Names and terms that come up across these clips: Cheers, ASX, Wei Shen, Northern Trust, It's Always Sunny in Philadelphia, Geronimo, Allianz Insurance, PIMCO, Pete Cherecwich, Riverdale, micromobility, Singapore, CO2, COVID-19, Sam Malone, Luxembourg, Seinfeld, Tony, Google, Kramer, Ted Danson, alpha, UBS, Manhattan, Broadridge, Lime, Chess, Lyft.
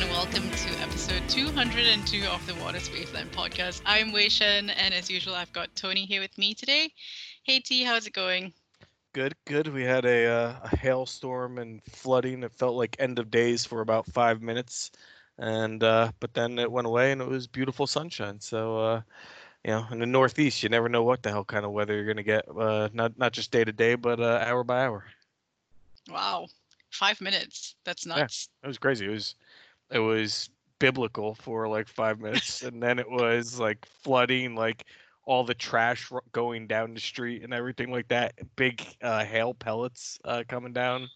and welcome to episode 202 of the Water's Waveland podcast. I'm Wei Shen, and as usual, I've got Tony here with me today. Hey T, how's it going? Good. We had a hailstorm and flooding. It felt like end of days for about 5 minutes, and but then it went away, and it was beautiful sunshine. So, you know, in the Northeast, you never know what the hell kind of weather you're gonna get. Not just day to day, but hour by hour. Wow. 5 minutes. That's nuts. Yeah, it was crazy. It was biblical for like 5 minutes, and then it was like flooding, like all the trash going down the street and everything like that. Big hail pellets coming down,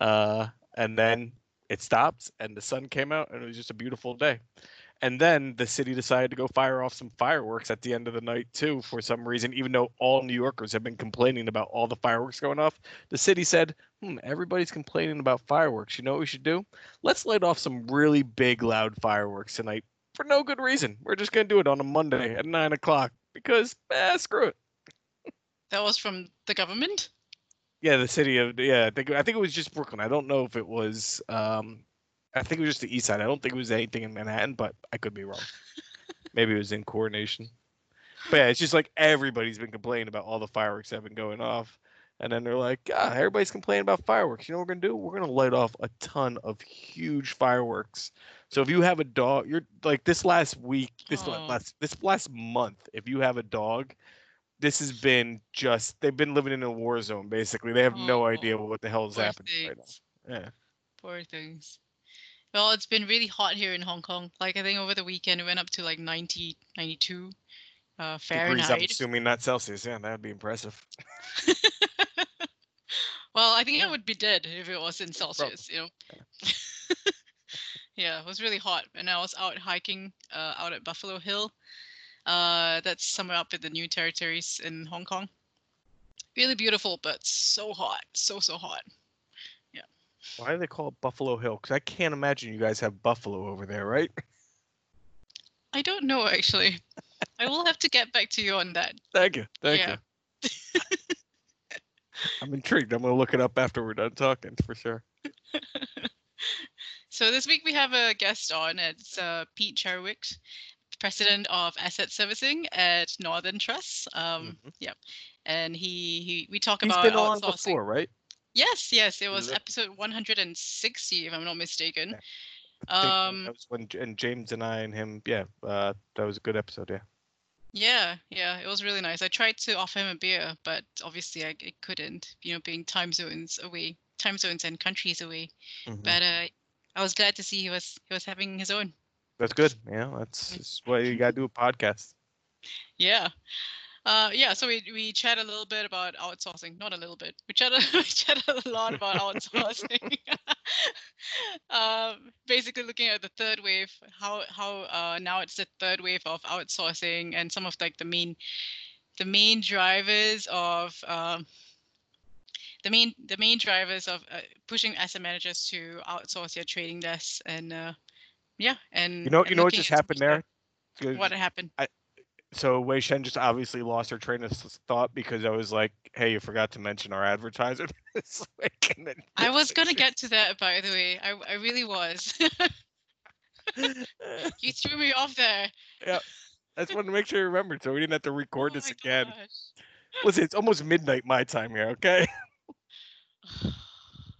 and then it stopped, and the sun came out, and it was just a beautiful day. And then the city decided to go fire off some fireworks at the end of the night, too, for some reason, even though all New Yorkers have been complaining about all the fireworks going off. The city said, everybody's complaining about fireworks. You know what we should do? Let's light off some really big, loud fireworks tonight for no good reason. We're just going to do it on a Monday at 9 o'clock because, screw it. That was from the government? Yeah, the city of, I think it was just Brooklyn. I don't know if it was... I think it was just the East Side. I don't think it was anything in Manhattan, but I could be wrong. Maybe it was in coordination. But yeah, it's just like everybody's been complaining about all the fireworks that have been going off. And then they're like, God, everybody's complaining about fireworks. You know what we're going to do? We're going to light off a ton of huge fireworks. So if you have a dog, you're like this last month, if you have a dog, this has been just, they've been living in a war zone, basically. They have no idea what the hell is happening right now. Yeah. Poor things. Well, it's been really hot here in Hong Kong. Like, I think over the weekend, it went up to like 90, 92 Fahrenheit. Degrees, I'm assuming, not Celsius. Yeah, that would be impressive. Well, I think I would be dead if it was in Celsius, you know. Yeah. Yeah, it was really hot. And I was out hiking out at Buffalo Hill. That's somewhere up in the New Territories in Hong Kong. Really beautiful, but so hot. So hot. Why do they call it Buffalo Hill? Because I can't imagine you guys have buffalo over there, right? I don't know, actually. I will have to get back to you on that. Thank you. I'm intrigued. I'm going to look it up after we're done talking, for sure. So this week we have a guest on. It's Pete Cherecwich, President of Asset Servicing at Northern Trust. And we talk about outsourcing. He's been on before, right? Yes, it was episode 160, if I'm not mistaken. Yeah. That was when James and I and him, that was a good episode, yeah. Yeah, it was really nice. I tried to offer him a beer, but obviously I couldn't, you know, being time zones and countries away. Mm-hmm. But I was glad to see he was having his own. That's good. Yeah, that's why you got to do a podcast. Yeah. So we chat a little bit about outsourcing. Not a little bit. We chat a lot about outsourcing. Basically looking at the third wave, how now it's the third wave of outsourcing and some of like the main drivers of pushing asset managers to outsource their trading desks and you know what just happened there. What happened? So Wei Shen just obviously lost her train of thought because I was like, hey, you forgot to mention our advertiser. I was going to get to that, by the way. I really was. You threw me off there. Yeah, I just wanted to make sure you remembered so we didn't have to record this again. Gosh. Listen, it's almost midnight my time here, okay?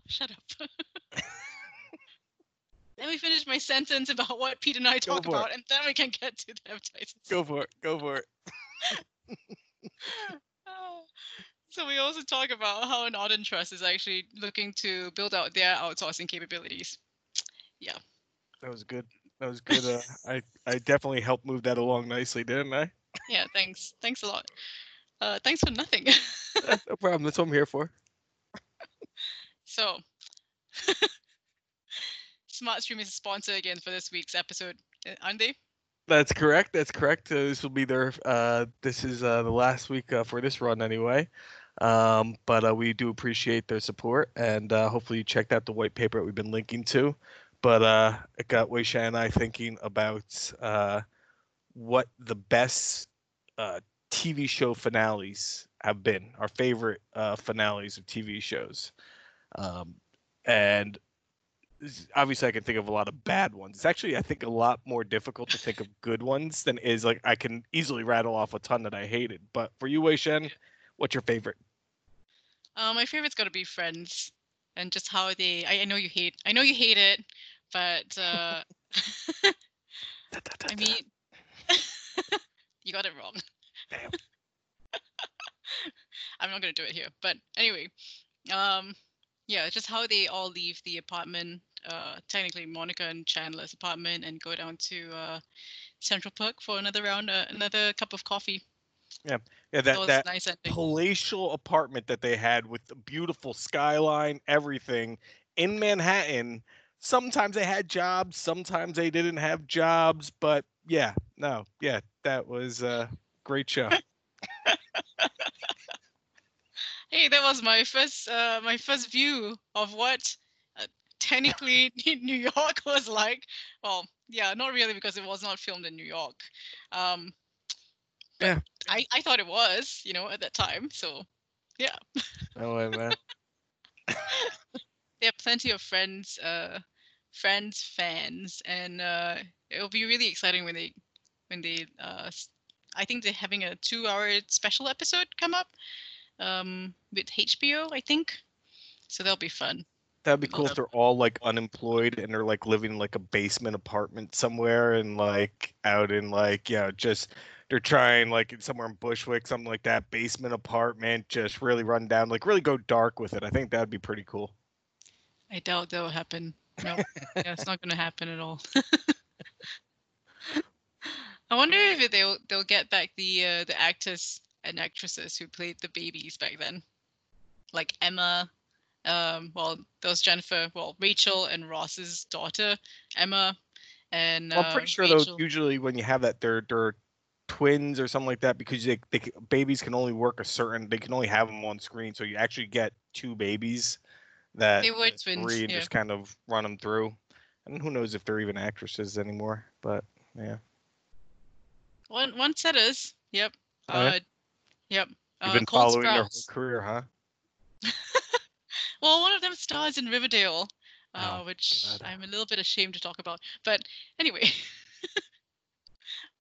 Shut up. Let me finish my sentence about what Pete and I talk about, and then we can get to the advertising. Go for it. So we also talk about how Northern Trust is actually looking to build out their outsourcing capabilities. Yeah. That was good. I definitely helped move that along nicely, didn't I? Yeah, thanks. Thanks a lot. Thanks for nothing. No problem. That's what I'm here for. So... Smartstream is a sponsor again for this week's episode, aren't they? That's correct. This will be their. This is the last week for this run anyway. But we do appreciate their support, and hopefully you checked out the white paper that we've been linking to. But it got Wei Shan and I thinking about what the best TV show finales have been, our favorite finales of TV shows, and. obviously I can think of a lot of bad ones. It's actually, I think, a lot more difficult to think of good ones than is like I can easily rattle off a ton that I hated. But for you, Wei Shen, what's your favorite? My favorite's got to be Friends, and just how they. I know you hate it, but I mean, you got it wrong. Damn. I'm not gonna do it here, but anyway, yeah, just how they all leave the apartment, technically Monica and Chandler's apartment, and go down to Central Park for another round, another cup of coffee. Yeah, that nice palatial apartment that they had with the beautiful skyline, everything in Manhattan. Sometimes they had jobs, sometimes they didn't have jobs, but yeah, that was a great show. Hey, that was my first view of what technically New York was like. Well, yeah, not really, because it was not filmed in New York. Yeah, I thought it was, at that time. So, yeah. No way, man. There are plenty of Friends fans, and it'll be really exciting when they I think they're having a 2-hour special episode come up. With HBO, I think. So that'll be fun. That'd be cool if they're all like unemployed and they're like living in like a basement apartment somewhere and like out in like, just they're trying like somewhere in Bushwick, something like that, basement apartment, just really run down, like really go dark with it. I think that'd be pretty cool. I doubt that'll happen. No, yeah, it's not going to happen at all. I wonder if they'll get back the actors and actresses who played the babies back then, like Emma, Rachel and Ross's daughter, Emma, and I'm pretty sure Rachel. Though usually when you have that they're twins or something like that, because they babies can only work they can only have them on screen, so you actually get two babies that they were twins, and just kind of run them through, and who knows if they're even actresses anymore, but yeah. One set is, yep. Yep. You've been following their whole career, huh? Well, one of them stars in Riverdale, which God. I'm a little bit ashamed to talk about. But anyway,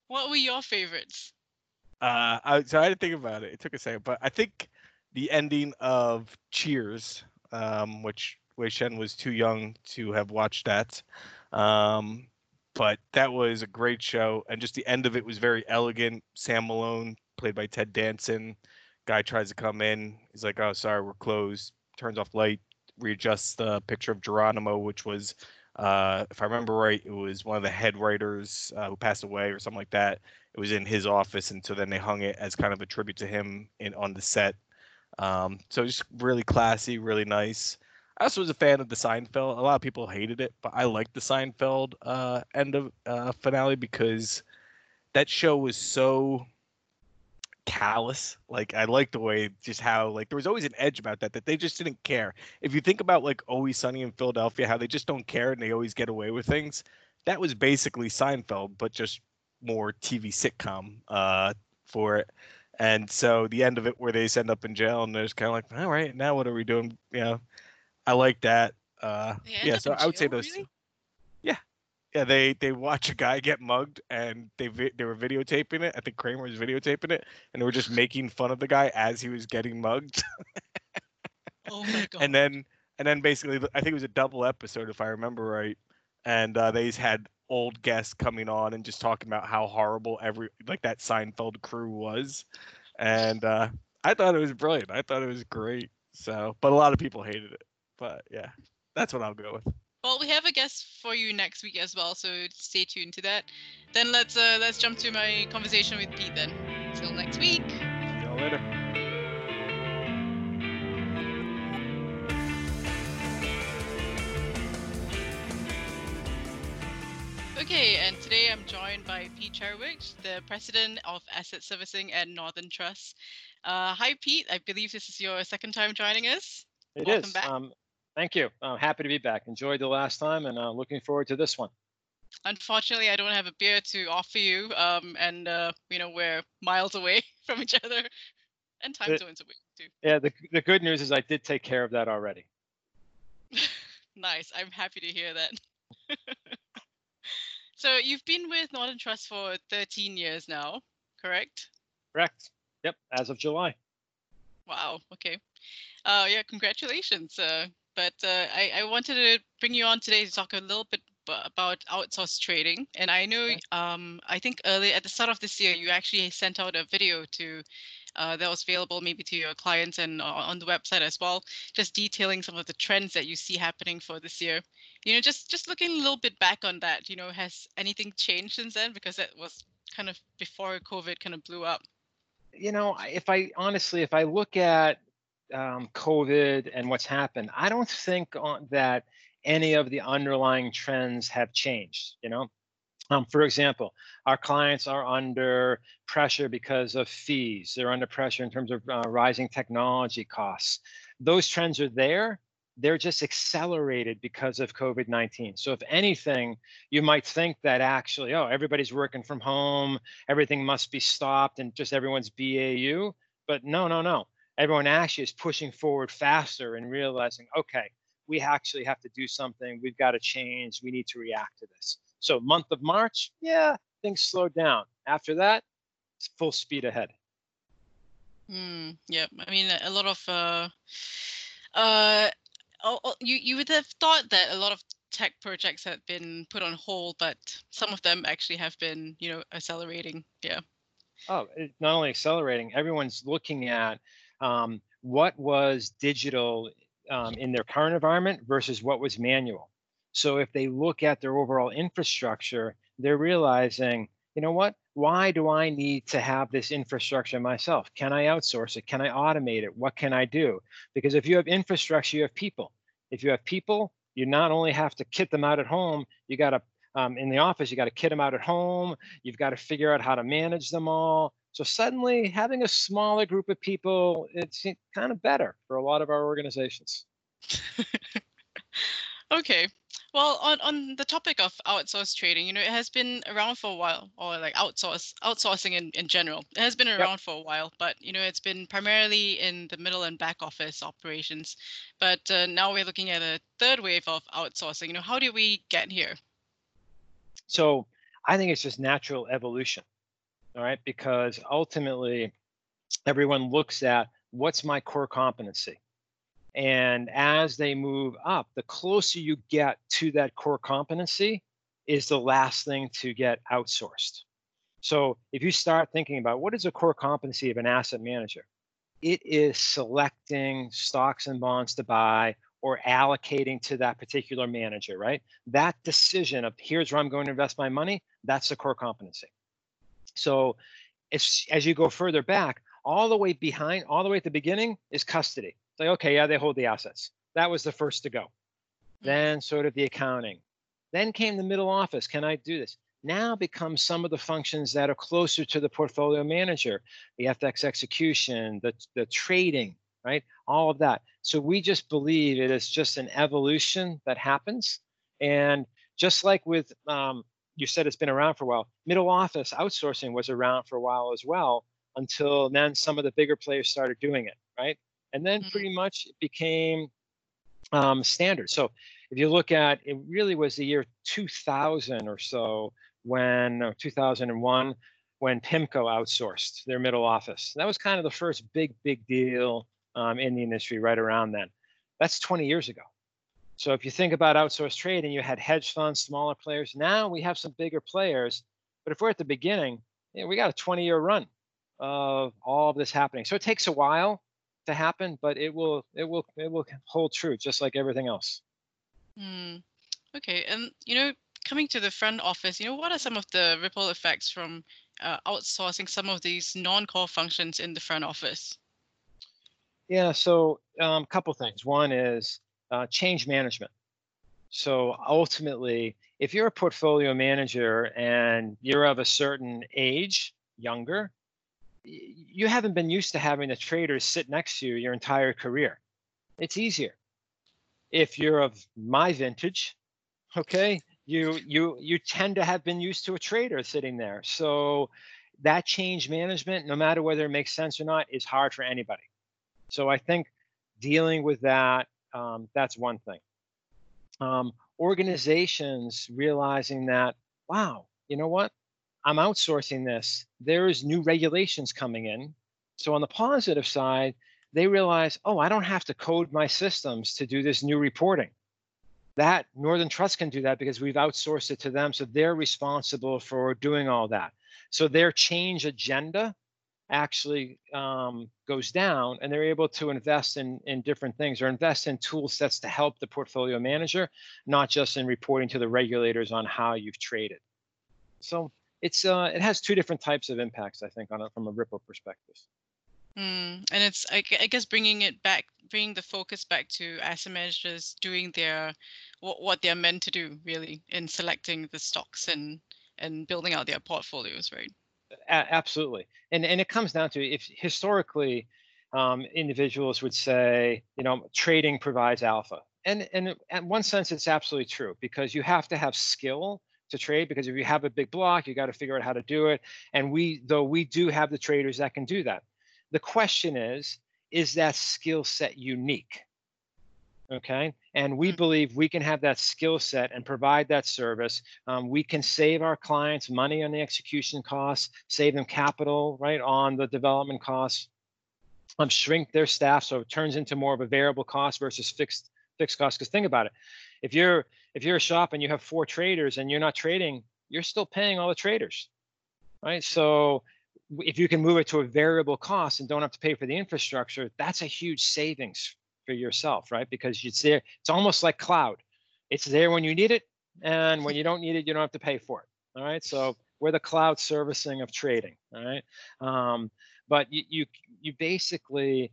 what were your favorites? So I had to think about it. It took a second, but I think the ending of Cheers, which Wei Shen was too young to have watched that. But that was a great show. And just the end of it was very elegant. Sam Malone, played by Ted Danson. Guy tries to come in. He's like, oh, sorry, we're closed. Turns off light, readjusts the picture of Geronimo, which was, if I remember right, it was one of the head writers who passed away or something like that. It was in his office. And so then they hung it as kind of a tribute to him on the set. So just really classy, really nice. I also was a fan of the Seinfeld. A lot of people hated it, but I liked the Seinfeld end of finale, because that show was so callous. Like, I liked the way just how, like, there was always an edge about that they just didn't care. If you think about, like, Always Sunny in Philadelphia, how they just don't care and they always get away with things, that was basically Seinfeld, but just more TV sitcom for it. And so the end of it where they end up in jail and they're just kind of like, all right, now what are we doing? I like that. So I would say those. Really? Yeah. They watch a guy get mugged, and they were videotaping it. I think Kramer was videotaping it, and they were just making fun of the guy as he was getting mugged. Oh my God! And then basically, I think it was a double episode, if I remember right, and they just had old guests coming on and just talking about how horrible that Seinfeld crew was, and I thought it was brilliant. I thought it was great. So, but a lot of people hated it. But yeah, that's what I'll go with. Well, we have a guest for you next week as well, so stay tuned to that. Then let's jump to my conversation with Pete then. Till next week. See y'all later. Okay, and today I'm joined by Pete Cherecwich, the president of Asset Servicing at Northern Trust. Hi, Pete. I believe this is your second time joining us. It Welcome is. Back. Thank you. I'm happy to be back. Enjoyed the last time, and looking forward to this one. Unfortunately, I don't have a beer to offer you, and we're miles away from each other, and time zones away too. Yeah, the good news is I did take care of that already. Nice. I'm happy to hear that. So you've been with Northern Trust for 13 years now, correct? Correct. Yep. As of July. Wow. Okay. Yeah, congratulations. But I wanted to bring you on today to talk a little bit about outsourced trading. And I know, I think earlier at the start of this year, you actually sent out a video to that was available maybe to your clients and on the website as well, just detailing some of the trends that you see happening for this year. You know, just looking a little bit back on that, you know, has anything changed since then? Because that was kind of before COVID kind of blew up. You know, if I look at COVID and what's happened, I don't think that any of the underlying trends have changed, you know. For example, our clients are under pressure because of fees. They're under pressure in terms of rising technology costs. Those trends are there. They're just accelerated because of COVID-19. So if anything, you might think that actually, oh, everybody's working from home, everything must be stopped and just everyone's BAU. But no. Everyone actually is pushing forward faster and realizing, okay, we actually have to do something. We've got to change. We need to react to this. So month of March, yeah, things slowed down. After that, it's full speed ahead. Yeah, I mean, a lot of you would have thought that a lot of tech projects had been put on hold, but some of them actually have been, you know, accelerating. Yeah. Oh, it's not only accelerating. Everyone's looking at what was digital in their current environment versus what was manual. So if they look at their overall infrastructure, they're realizing, you know what? Why do I need to have this infrastructure myself? Can I outsource it? Can I automate it? What can I do? Because if you have infrastructure, you have people. If you have people, you not only have to kit them out at home, you got to, in the office, you got to kit them out at home. You've got to figure out how to manage them all. So suddenly having a smaller group of people, it's kind of better for a lot of our organizations. Okay. Well, on the topic of outsourced trading, you know, it has been around for a while, or like outsourcing in general. It has been around for a while, but, you know, it's been primarily in the middle and back office operations. But now we're looking at a third wave of outsourcing. You know, how did we get here? So I think it's just natural evolution, all right? Because ultimately, everyone looks at what's my core competency. And as they move up, the closer you get to that core competency is the last thing to get outsourced. So if you start thinking about what is a core competency of an asset manager, it is selecting stocks and bonds to buy or allocating to that particular manager, right? That decision of here's where I'm going to invest my money, that's the core competency. So as you go further back, all the way behind, all the way at the beginning is custody. It's like, okay, yeah, they hold the assets. That was the first to go. Then sort of the accounting. Then came the middle office. Can I do this? Now becomes some of the functions that are closer to the portfolio manager, the FX execution, the trading, right? All of that. So we just believe it is just an evolution that happens. And just like with, you said it's been around for a while, middle office outsourcing was around for a while as well, until then some of the bigger players started doing it, right? And then pretty much it became standard. So if you look at, it really was the year 2000 or so, 2001, when PIMCO outsourced their middle office. That was kind of the first big deal in the industry right around then. That's 20 years ago. So if you think about outsourced trading, you had hedge funds, smaller players. Now we have some bigger players, but if we're at the beginning, you know, we got a 20-year run of all of this happening. So it takes a while to happen, but it will hold true, just like everything else. Okay, and you know, coming to the front office, you know, what are some of the ripple effects from outsourcing some of these non-core functions in the front office? Yeah, so a couple things. One is change management. So ultimately, if you're a portfolio manager and you're of a certain age, younger, you haven't been used to having the traders sit next to you your entire career. It's easier. If you're of my vintage, okay, you tend to have been used to a trader sitting there. So that change management, no matter whether it makes sense or not, is hard for anybody. So I think dealing with that, that's one thing. organizations realizing that, wow, you know what? I'm outsourcing this. There is new regulations coming in. So on the positive side, they realize, oh, I don't have to code my systems to do this new reporting. That Northern Trust can do that because we've outsourced it to them. So they're responsible for doing all that. So their change agenda actually goes down, and they're able to invest in different things, or invest in tool sets to help the portfolio manager, not just in reporting to the regulators on how you've traded. So it's it has two different types of impacts, I think, on it from a ripple perspective. And it's, I guess, bringing the focus back to asset managers doing their what they're meant to do, really, in selecting the stocks and building out their portfolios, right? Absolutely. And it comes down to, if historically individuals would say, you know, trading provides alpha. And in one sense, it's absolutely true, because you have to have skill to trade, because if you have a big block, you got to figure out how to do it. And we do have the traders that can do that. The question is that skill set unique? Okay. And we believe we can have that skill set and provide that service. We can save our clients money on the execution costs, save them capital, right, on the development costs, shrink their staff. So it turns into more of a variable cost versus fixed cost. Because think about it. If you're a shop and you have 4 traders and you're not trading, you're still paying all the traders, right? So if you can move it to a variable cost and don't have to pay for the infrastructure, that's a huge savings for yourself, right? Because it's there. It's almost like cloud. It's there when you need it, and when you don't need it, you don't have to pay for it. All right. So we're the cloud servicing of trading. All right. But you basically,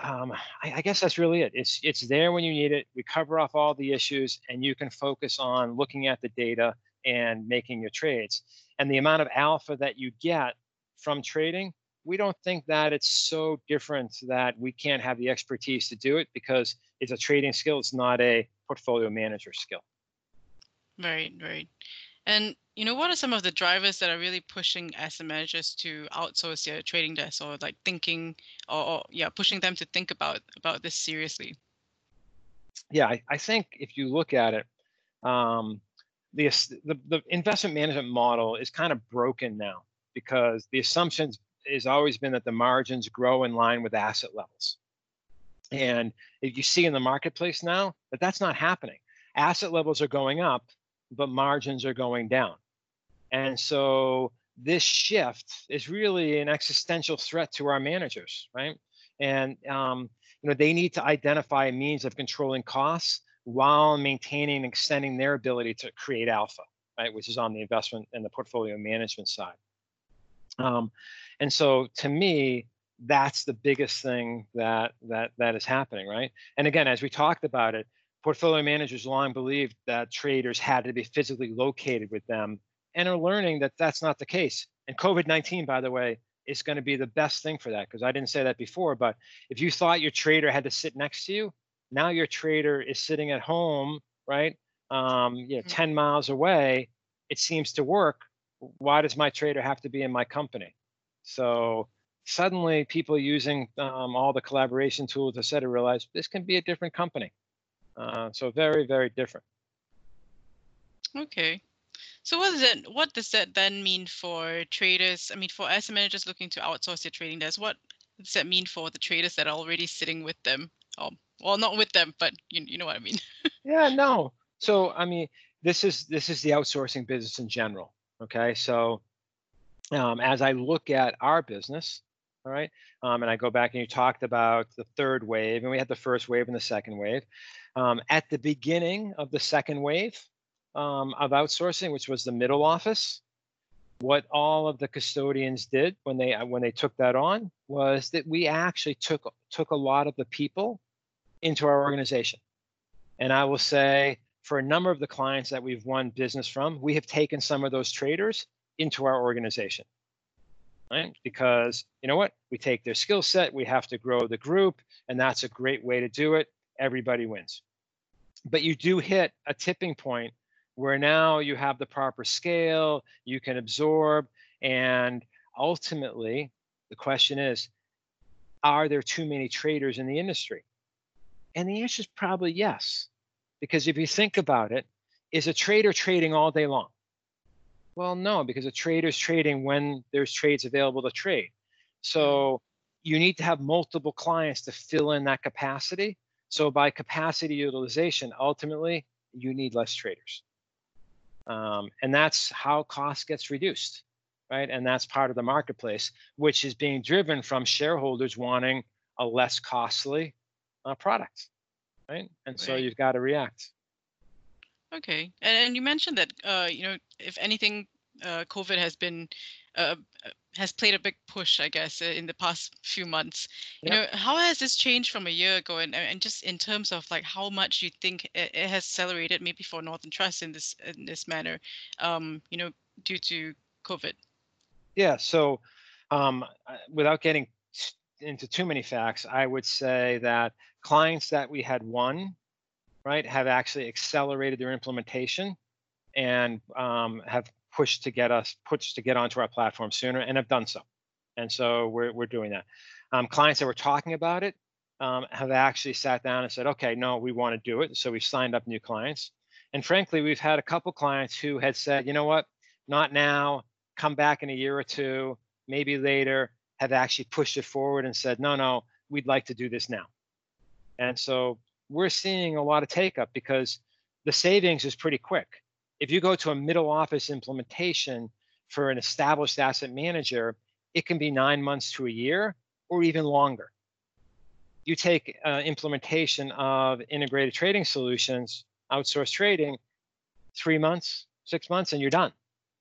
I guess that's really it. It's there when you need it. We cover off all the issues, and you can focus on looking at the data and making your trades. And the amount of alpha that you get from trading, we don't think that it's so different that we can't have the expertise to do it, because it's a trading skill. It's not a portfolio manager skill. Right, right. And, you know, what are some of the drivers that are really pushing asset managers to outsource their trading desk, or like thinking, or yeah, pushing them to think about this seriously? Yeah, I think if you look at it, the investment management model is kind of broken now, because the assumptions has always been that the margins grow in line with asset levels. And if you see in the marketplace now that that's not happening. Asset levels are going up, but margins are going down. And so this shift is really an existential threat to our managers, right? And you know, they need to identify means of controlling costs while maintaining and extending their ability to create alpha, right? Which is on the investment and the portfolio management side. And so to me, that's the biggest thing that is happening, right? And again, as we talked about it, portfolio managers long believed that traders had to be physically located with them, and are learning that that's not the case. And COVID-19, by the way, is going to be the best thing for that, because I didn't say that before, but if you thought your trader had to sit next to you, now your trader is sitting at home, right? You know, 10 miles away, it seems to work. Why does my trader have to be in my company? So suddenly people using all the collaboration tools, et cetera, realize this can be a different company. So very, very different. Okay. So what does that then mean for traders? I mean, for asset managers looking to outsource their trading desk, what does that mean for the traders that are already sitting with them? Well, not with them, but you know what I mean. Yeah, no. So, I mean, this is the outsourcing business in general. Okay, so as I look at our business, all right, and I go back, and you talked about the third wave, and we had the first wave and the second wave. At the beginning of the second wave of outsourcing, which was the middle office, what all of the custodians did when they took that on was that we actually took a lot of the people into our organization. And I will say, for a number of the clients that we've won business from, we have taken some of those traders into our organization, right? Because you know what? We take their skill set, we have to grow the group, and that's a great way to do it. Everybody wins. But you do hit a tipping point where now you have the proper scale, you can absorb, and ultimately the question is, are there too many traders in the industry? And the answer is probably yes. Because if you think about it, is a trader trading all day long? Well, no, because a trader's trading when there's trades available to trade. So you need to have multiple clients to fill in that capacity. So by capacity utilization, ultimately, you need less traders. And that's how cost gets reduced, right? And that's part of the marketplace, which is being driven from shareholders wanting a less costly product, right? And so you've got to react. Okay. And you mentioned that, you know, if anything, COVID has been, has played a big push, I guess, in the past few months. Yep. You know, how has this changed from a year ago? And just in terms of like how much you think it has accelerated maybe for Northern Trust in this manner, you know, due to COVID? Yeah. So without getting into too many facts, I would say that clients that we had won, right, have actually accelerated their implementation and have pushed to get onto our platform sooner and have done so. And so we're doing that. Clients that were talking about it have actually sat down and said, okay, no, we want to do it. So we've signed up new clients. And frankly, we've had a couple clients who had said, you know what, not now, come back in a year or two, maybe later, have actually pushed it forward and said, no, no, we'd like to do this now. And so we're seeing a lot of take up because the savings is pretty quick. If you go to a middle office implementation for an established asset manager, it can be 9 months to a year or even longer. You take implementation of integrated trading solutions, outsourced trading, 3 months, 6 months, and you're done.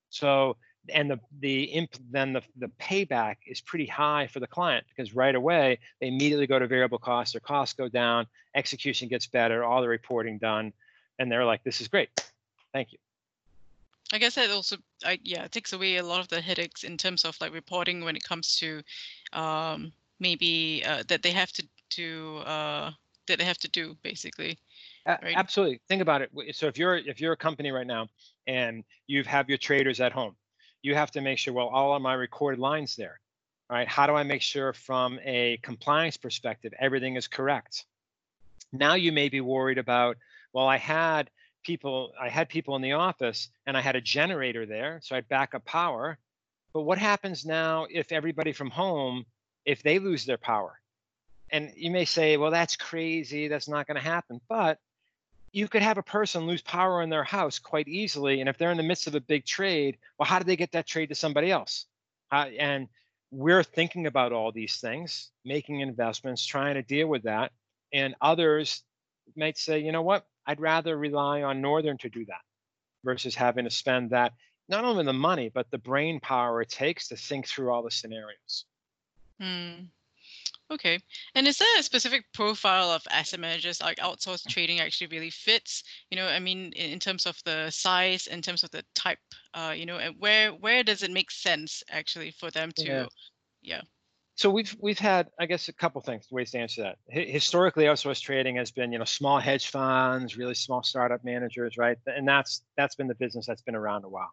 So, and then the payback is pretty high for the client because right away, they immediately go to variable costs, their costs go down, execution gets better, all the reporting done, and they're like, this is great. Thank you. I guess that also, it takes away a lot of the headaches in terms of like reporting when it comes to maybe that they have to do basically. Right? Absolutely. Think about it. So if you're a company right now and you have your traders at home, you have to make sure, well, all of my recorded lines there, right? How do I make sure from a compliance perspective, everything is correct? Now you may be worried about, well, I had people in the office and I had a generator there, so I'd back up power. But what happens now if everybody from home, if they lose their power? And you may say, well, that's crazy, that's not going to happen. But you could have a person lose power in their house quite easily. And if they're in the midst of a big trade, well, how do they get that trade to somebody else? And we're thinking about all these things, making investments, trying to deal with that. And others might say, you know what? I'd rather rely on Northern to do that versus having to spend that, not only the money, but the brain power it takes to think through all the scenarios. Mm. Okay. And is there a specific profile of asset managers like outsourced trading actually really fits? You know, I mean, in terms of the size, in terms of the type, you know, and where does it make sense actually for them to, yeah. So we've had, I guess, a couple things, ways to answer that. Historically, outsourced trading has been, you know, small hedge funds, really small startup managers, right? And that's been the business that's been around a while.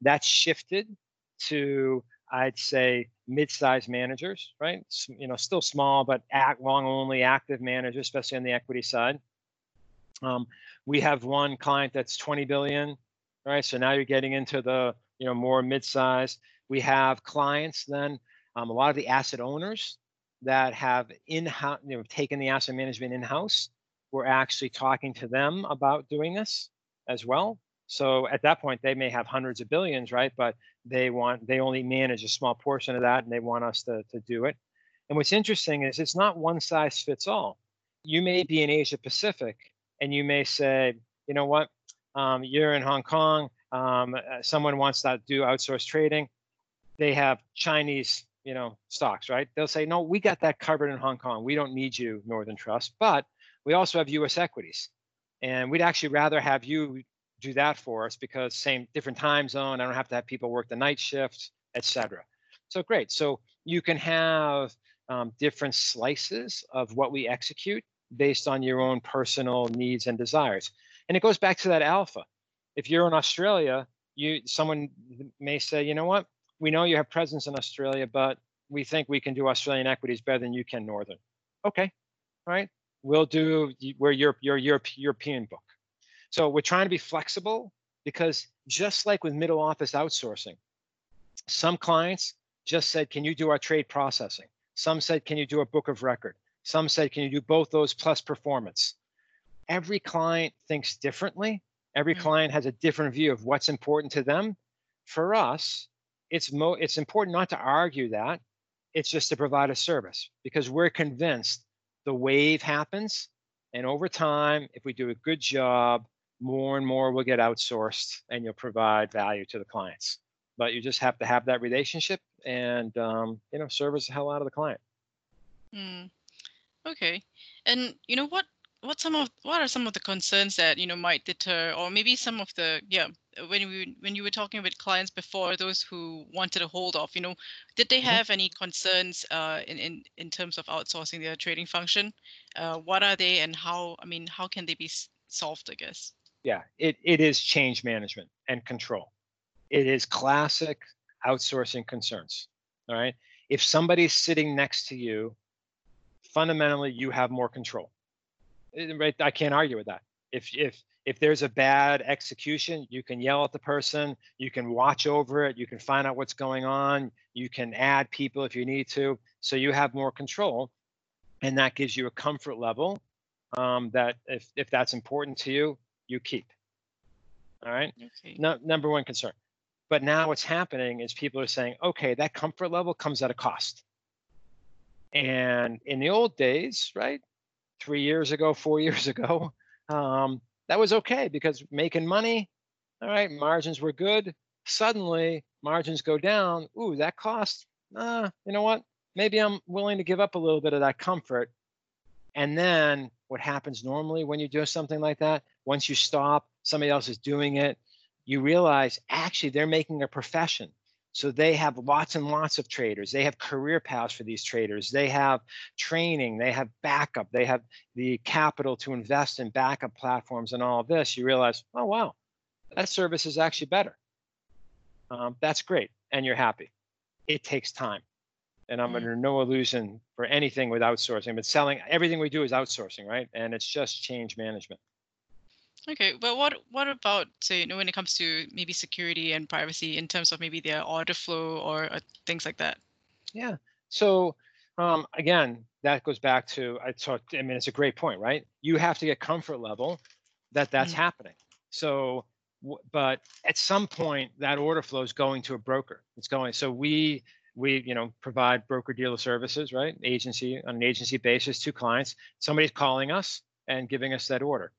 That's shifted to, I'd say, mid-sized managers, right? You know, still small, but long-only active managers, especially on the equity side. We have one client that's 20 billion, right? So now you're getting into the, you know, more mid-sized. We have clients then. A lot of the asset owners that have in-house, you know, taken the asset management in-house, we're actually talking to them about doing this as well. So at that point, they may have hundreds of billions, right? But they only manage a small portion of that, and they want us to do it. And what's interesting is it's not one size fits all. You may be in Asia Pacific, and you may say, you know what, you're in Hong Kong. Someone wants to do outsourced trading. They have Chinese, you know, stocks, right? They'll say, no, we got that covered in Hong Kong. We don't need you, Northern Trust, but we also have US equities. And we'd actually rather have you do that for us because different time zone, I don't have to have people work the night shift, et cetera. So great. So you can have different slices of what we execute based on your own personal needs and desires. And it goes back to that alpha. If you're in Australia, someone may say, you know what? We know you have presence in Australia, but we think we can do Australian equities better than you can Northern. Okay, all right. We'll do your European book, So we're trying to be flexible because just like with middle office outsourcing, some clients just said, can you do our trade processing? Some said, can you do a book of record? Some said, can you do both those plus performance? Every client thinks differently. Every client has a different view of what's important to them. For us, it's important not to argue that. It's just to provide a service because we're convinced the wave happens. And over time, if we do a good job, more and more will get outsourced and you'll provide value to the clients. But you just have to have that relationship and, you know, service the hell out of the client. Mm. Okay. And, you know, what are some of the concerns that, you know, might deter, or maybe some of the, when you were talking with clients before, those who wanted to hold off, you know, did they have any concerns in terms of outsourcing their trading function? What are they and how, I mean, how can they be solved, I guess? Yeah, it is change management and control. It is classic outsourcing concerns, all right? If somebody's sitting next to you, fundamentally, you have more control. Right, I can't argue with that. If there's a bad execution, you can yell at the person, you can watch over it, you can find out what's going on, you can add people if you need to. So you have more control, and that gives you a comfort level that if that's important to you, you keep. All right. Okay. No, number one concern. But now what's happening is people are saying, okay, that comfort level comes at a cost. And in the old days, right? 3 years ago, 4 years ago, that was okay because making money, all right, margins were good. Suddenly, margins go down. Ooh, that cost. You know what? Maybe I'm willing to give up a little bit of that comfort. And then what happens normally when you do something like that, once you stop, somebody else is doing it, you realize actually they're making a profession. So they have lots and lots of traders. They have career paths for these traders. They have training. They have backup. They have the capital to invest in backup platforms and all of this. You realize, oh, wow, that service is actually better. That's great. And you're happy. It takes time. And I'm under no illusion for anything with outsourcing, but selling everything we do is outsourcing, right? And it's just change management. Okay, but what about, say, you know, when it comes to maybe security and privacy in terms of maybe their order flow or things like that? Yeah. So again, that goes back to it's a great point, right? You have to get comfort level that that's happening. So, but at some point, that order flow is going to a broker. It's going. So we you know provide broker dealer services, right? Agency on an agency basis to clients. Somebody's calling us and giving us that order.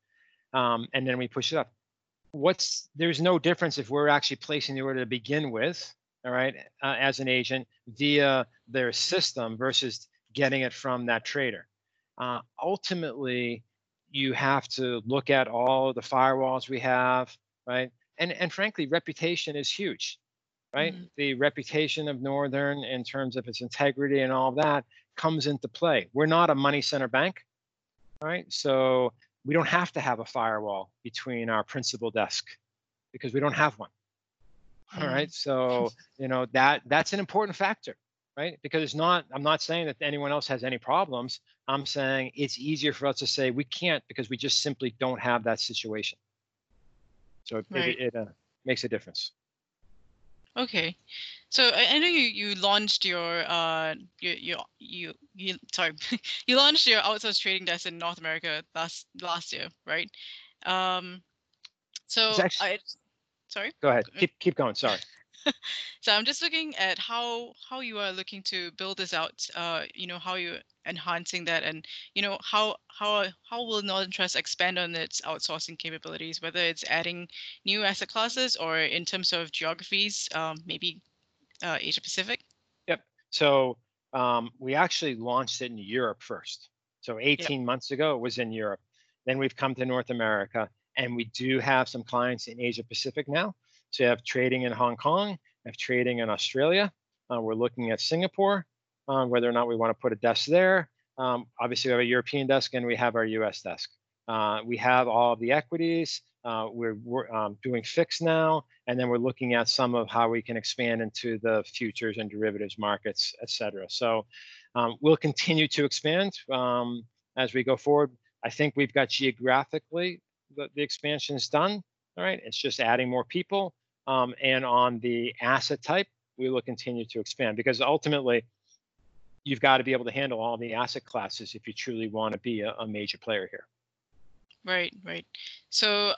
And then we push it up. There's no difference if we're actually placing the order to begin with, all right, as an agent via their system versus getting it from that trader. Ultimately, you have to look at all the firewalls we have, right? And frankly, reputation is huge, right? Mm-hmm. The reputation of Northern in terms of its integrity and all that comes into play. We're not a money center bank, all right? So we don't have to have a firewall between our principal desk because we don't have one. All right. So, you know, that's an important factor, right? Because I'm not saying that anyone else has any problems. I'm saying it's easier for us to say we can't because we just simply don't have that situation. So it makes a difference. Okay. So I know you launched you launched your outsourced trading desk in North America last year, right? Sorry. Go ahead. Keep going. Sorry. So I'm just looking at how you are looking to build this out. You know, how you're enhancing that, and you know how will Northern Trust expand on its outsourcing capabilities, whether it's adding new asset classes or in terms of geographies, maybe Asia Pacific. Yep. So we actually launched it in Europe first. So 18 months ago, it was in Europe. Then we've come to North America, and we do have some clients in Asia Pacific now. So you have trading in Hong Kong, I have trading in Australia. We're looking at Singapore, whether or not we want to put a desk there. Obviously, we have a European desk and we have our US desk. We have all of the equities. We're doing fixed now, and then we're looking at some of how we can expand into the futures and derivatives markets, et cetera. So we'll continue to expand as we go forward. I think we've got geographically the expansion is done. All right, it's just adding more people. And on the asset type, we will continue to expand, because ultimately you've got to be able to handle all the asset classes if you truly want to be a major player here. Right, right. So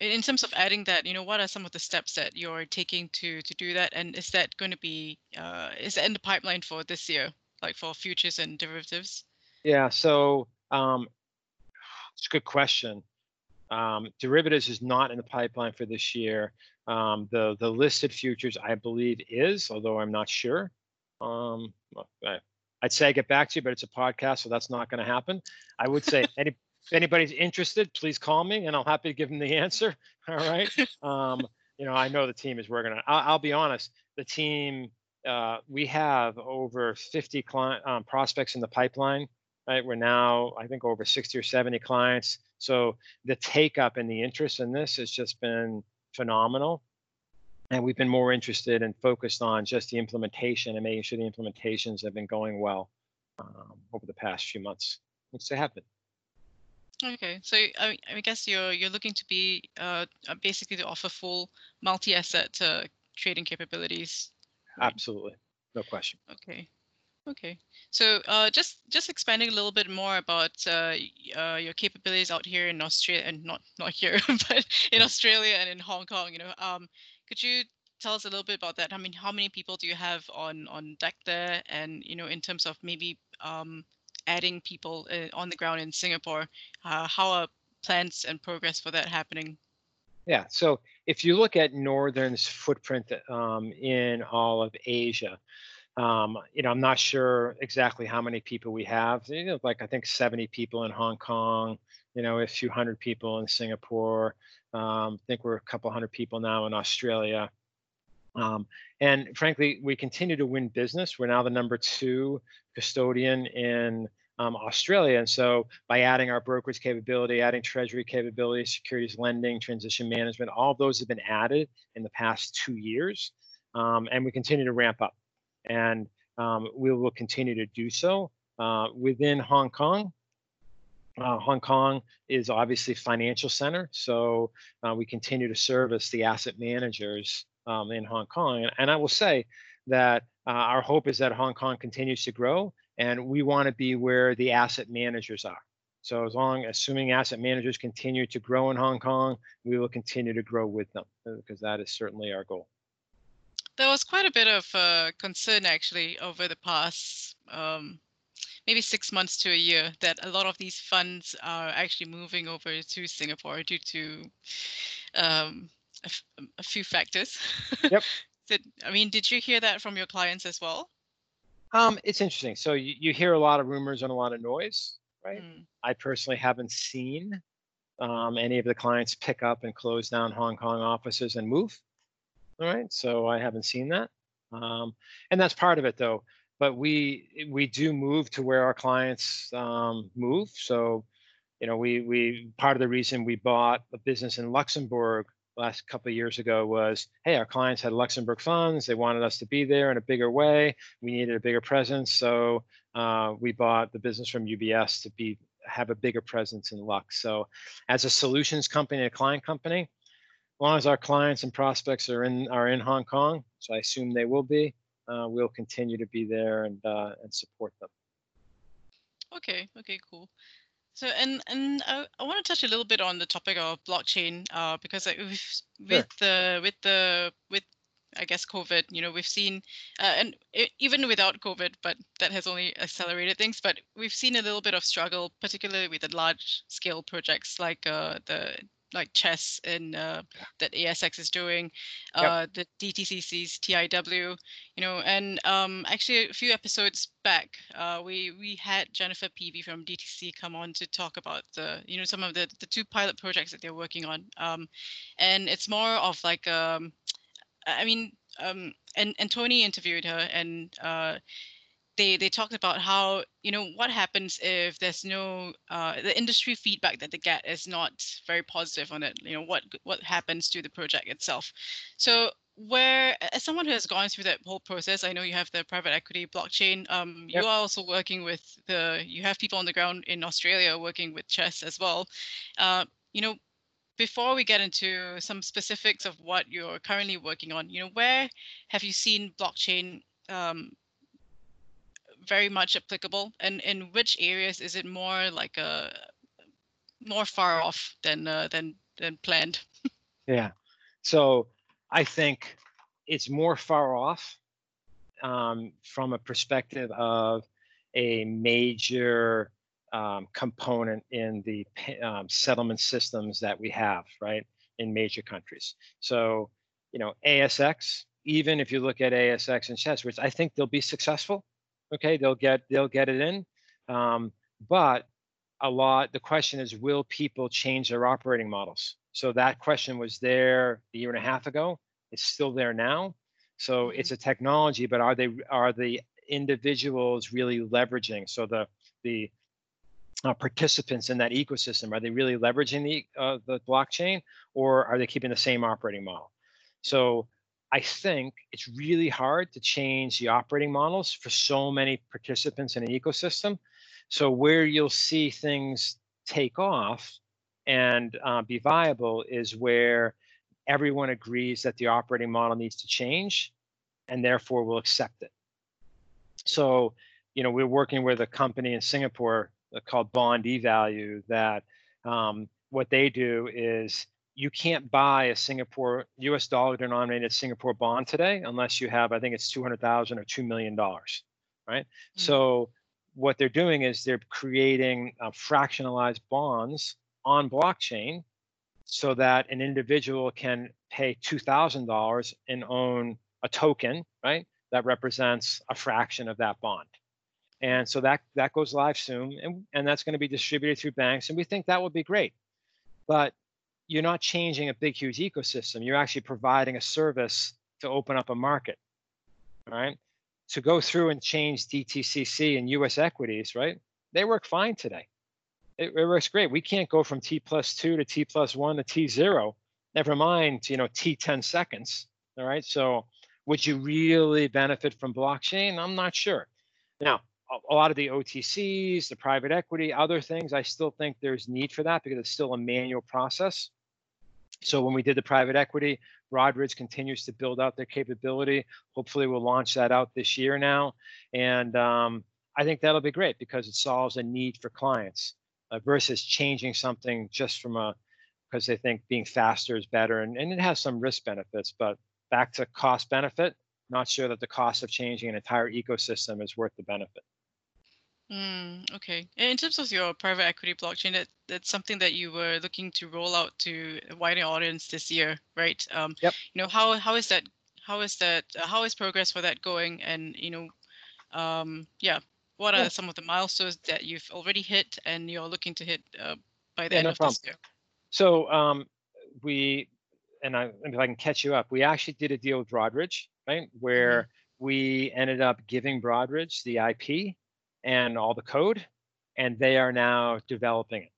in terms of adding that, you know, what are some of the steps that you're taking to do that? And is that going to be, is that in the pipeline for this year, like for futures and derivatives? Yeah, so it's a good question. Derivatives is not in the pipeline for this year. The listed futures, I believe, is, although I'm not sure. I'd say I get back to you, but it's a podcast, so that's not going to happen. I would say if anybody's interested, please call me, and I'll happy to give them the answer. All right. You know, I know the team is working on it. I'll be honest. The team, we have over 50 client prospects in the pipeline. Right, we're now, I think, over 60 or 70 clients. So the take-up and the interest in this has just been phenomenal. And we've been more interested and focused on just the implementation and making sure the implementations have been going well over the past few months, which they have been. Okay, so I guess you're looking to be basically to offer full multi-asset trading capabilities. Right? Absolutely, no question. Okay. Okay, so just expanding a little bit more about your capabilities out here in Australia, and not here, but in Australia and in Hong Kong. You know, could you tell us a little bit about that? I mean, how many people do you have on deck there? And you know, in terms of maybe adding people on the ground in Singapore, how are plans and progress for that happening? Yeah, so if you look at Northern's footprint in all of Asia. You know, I'm not sure exactly how many people we have, you know, like I think 70 people in Hong Kong, you know, a few hundred people in Singapore. I think we're a couple hundred people now in Australia. And frankly, we continue to win business. We're now the #2 custodian in Australia. And so by adding our brokerage capability, adding treasury capability, securities lending, transition management, all of those have been added in the past 2 years. And we continue to ramp up. And we will continue to do so within Hong Kong. Hong Kong is obviously financial center, so we continue to service the asset managers in Hong Kong. And I will say that our hope is that Hong Kong continues to grow, and we want to be where the asset managers are. So as long, assuming asset managers continue to grow in Hong Kong, we will continue to grow with them, because that is certainly our goal. There was quite a bit of concern actually over the past maybe 6 months to a year that a lot of these funds are actually moving over to Singapore due to a few factors. Yep. Did you hear that from your clients as well? It's interesting. So you hear a lot of rumors and a lot of noise, right? Mm. I personally haven't seen any of the clients pick up and close down Hong Kong offices and move. All right, so I haven't seen that, and that's part of it, though. But we do move to where our clients move. So, you know, we part of the reason we bought a business in Luxembourg last couple of years ago was, hey, our clients had Luxembourg funds. They wanted us to be there in a bigger way. We needed a bigger presence, so we bought the business from UBS to have a bigger presence in Lux. So, as a solutions company, a client company. As long as our clients and prospects are in Hong Kong, so I assume they will be, we'll continue to be there and support them. Okay, cool. So and I want to touch a little bit on the topic of blockchain because with I guess COVID, you know, we've seen and even without COVID, but that has only accelerated things. But we've seen a little bit of struggle, particularly with the large scale projects like Chess and that ASX is doing, the DTCC's TIW, you know, and actually a few episodes back, we had Jennifer Peavy from DTCC come on to talk about some of the two pilot projects that they're working on, and it's more of like and Tony interviewed her, and They talked about how, you know, what happens if there's no the industry feedback that they get is not very positive on it. You know, what happens to the project itself. So where, as someone who has gone through that whole process, I know you have the private equity blockchain. Yep. You are also working you have people on the ground in Australia working with Chess as well. you know, before we get into some specifics of what you're currently working on, you know, where have you seen blockchain very much applicable, and in which areas is it more like a more far off than planned? Yeah, so I think it's more far off from a perspective of a major component in the settlement systems that we have, right, in major countries. So, you know, ASX, even if you look at ASX and Chess, which I think they'll be successful, okay, they'll get it in, but a lot, the question is, will people change their operating models? So that question was there a year and a half ago, it's still there now. So it's a technology, but are the individuals really leveraging? So the participants in that ecosystem, are they really leveraging the blockchain, or are they keeping the same operating model? So I think it's really hard to change the operating models for so many participants in an ecosystem. So where you'll see things take off and be viable is where everyone agrees that the operating model needs to change and therefore will accept it. So, you know, we're working with a company in Singapore called Bond Evalue, that what they do is you can't buy a Singapore US dollar denominated Singapore bond today unless you have, I think it's $200,000 or $2 million, right? Mm-hmm. So what they're doing is they're creating fractionalized bonds on blockchain so that an individual can pay $2,000 and own a token, right, that represents a fraction of that bond. And so that goes live soon, and that's going to be distributed through banks, and we think that will be great. But you're not changing a big, huge ecosystem. You're actually providing a service to open up a market, right? To go through and change DTCC and U.S. equities, right? They work fine today. It works great. We can't go from T+2 to T+1 to T0, never mind, you know, T10 seconds, all right? So would you really benefit from blockchain? I'm not sure. Now, a lot of the OTCs, the private equity, other things, I still think there's need for that because it's still a manual process. So when we did the private equity, Broadridge continues to build out their capability. Hopefully we'll launch that out this year now. And I think that'll be great because it solves a need for clients versus changing something just from because they think being faster is better. And it has some risk benefits, but back to cost benefit, not sure that the cost of changing an entire ecosystem is worth the benefit. Okay. In terms of your private equity blockchain, that's something that you were looking to roll out to a wider audience this year, right? Yep. You know, how is progress for that going? And, you know, what are some of the milestones that you've already hit and you're looking to hit by the end of this year? So if I can catch you up, we actually did a deal with Broadridge, right? Where we ended up giving Broadridge the IP and all the code, and they are now developing it.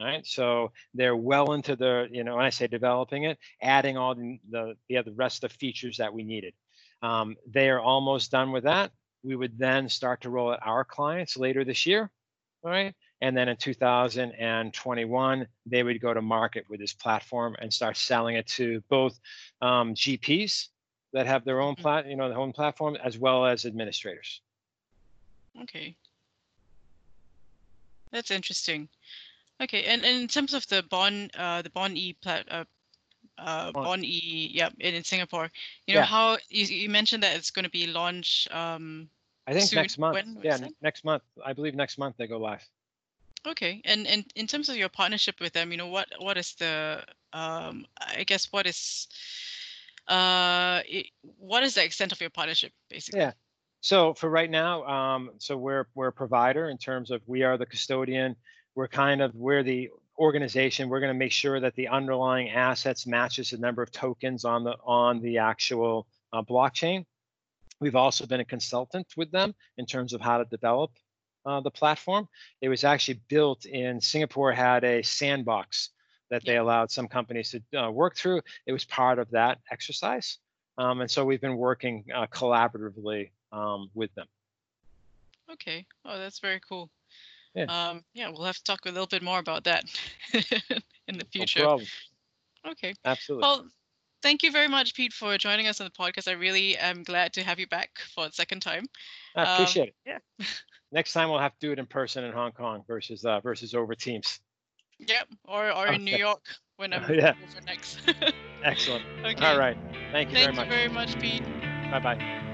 All right, so they're well into the, you know, when I say developing it, adding all the rest of the features that we needed. They are almost done with that. We would then start to roll out our clients later this year, all right? And then in 2021, they would go to market with this platform and start selling it to both GPs that have their own platform, as well as administrators. Okay, that's interesting. Okay, and in terms of the Bond E in Singapore, you know, how you mentioned that it's going to be launched. I think soon. Next month. Next month. I believe next month they go live. Okay, and in terms of your partnership with them, you know, what is the what is the extent of your partnership basically? Yeah. So for right now, so we're a provider in terms of we are the custodian. We're the organization. We're going to make sure that the underlying assets matches the number of tokens on the actual blockchain. We've also been a consultant with them in terms of how to develop the platform. It was actually built in Singapore, had a sandbox that they allowed some companies to work through. It was part of that exercise, and so we've been working collaboratively with them. Okay. Oh, that's very cool. Yeah. Yeah, we'll have to talk a little bit more about that in the future. No problem. Okay. Absolutely. Well, thank you very much, Pete, for joining us on the podcast. I really am glad to have you back for the second time. I appreciate it. Yeah. Next time we'll have to do it in person in Hong Kong versus over Teams. Yep, or in New York when I'm over next. Excellent. Okay. All right. Thank you very much. Thank you very much, Pete. Bye-bye.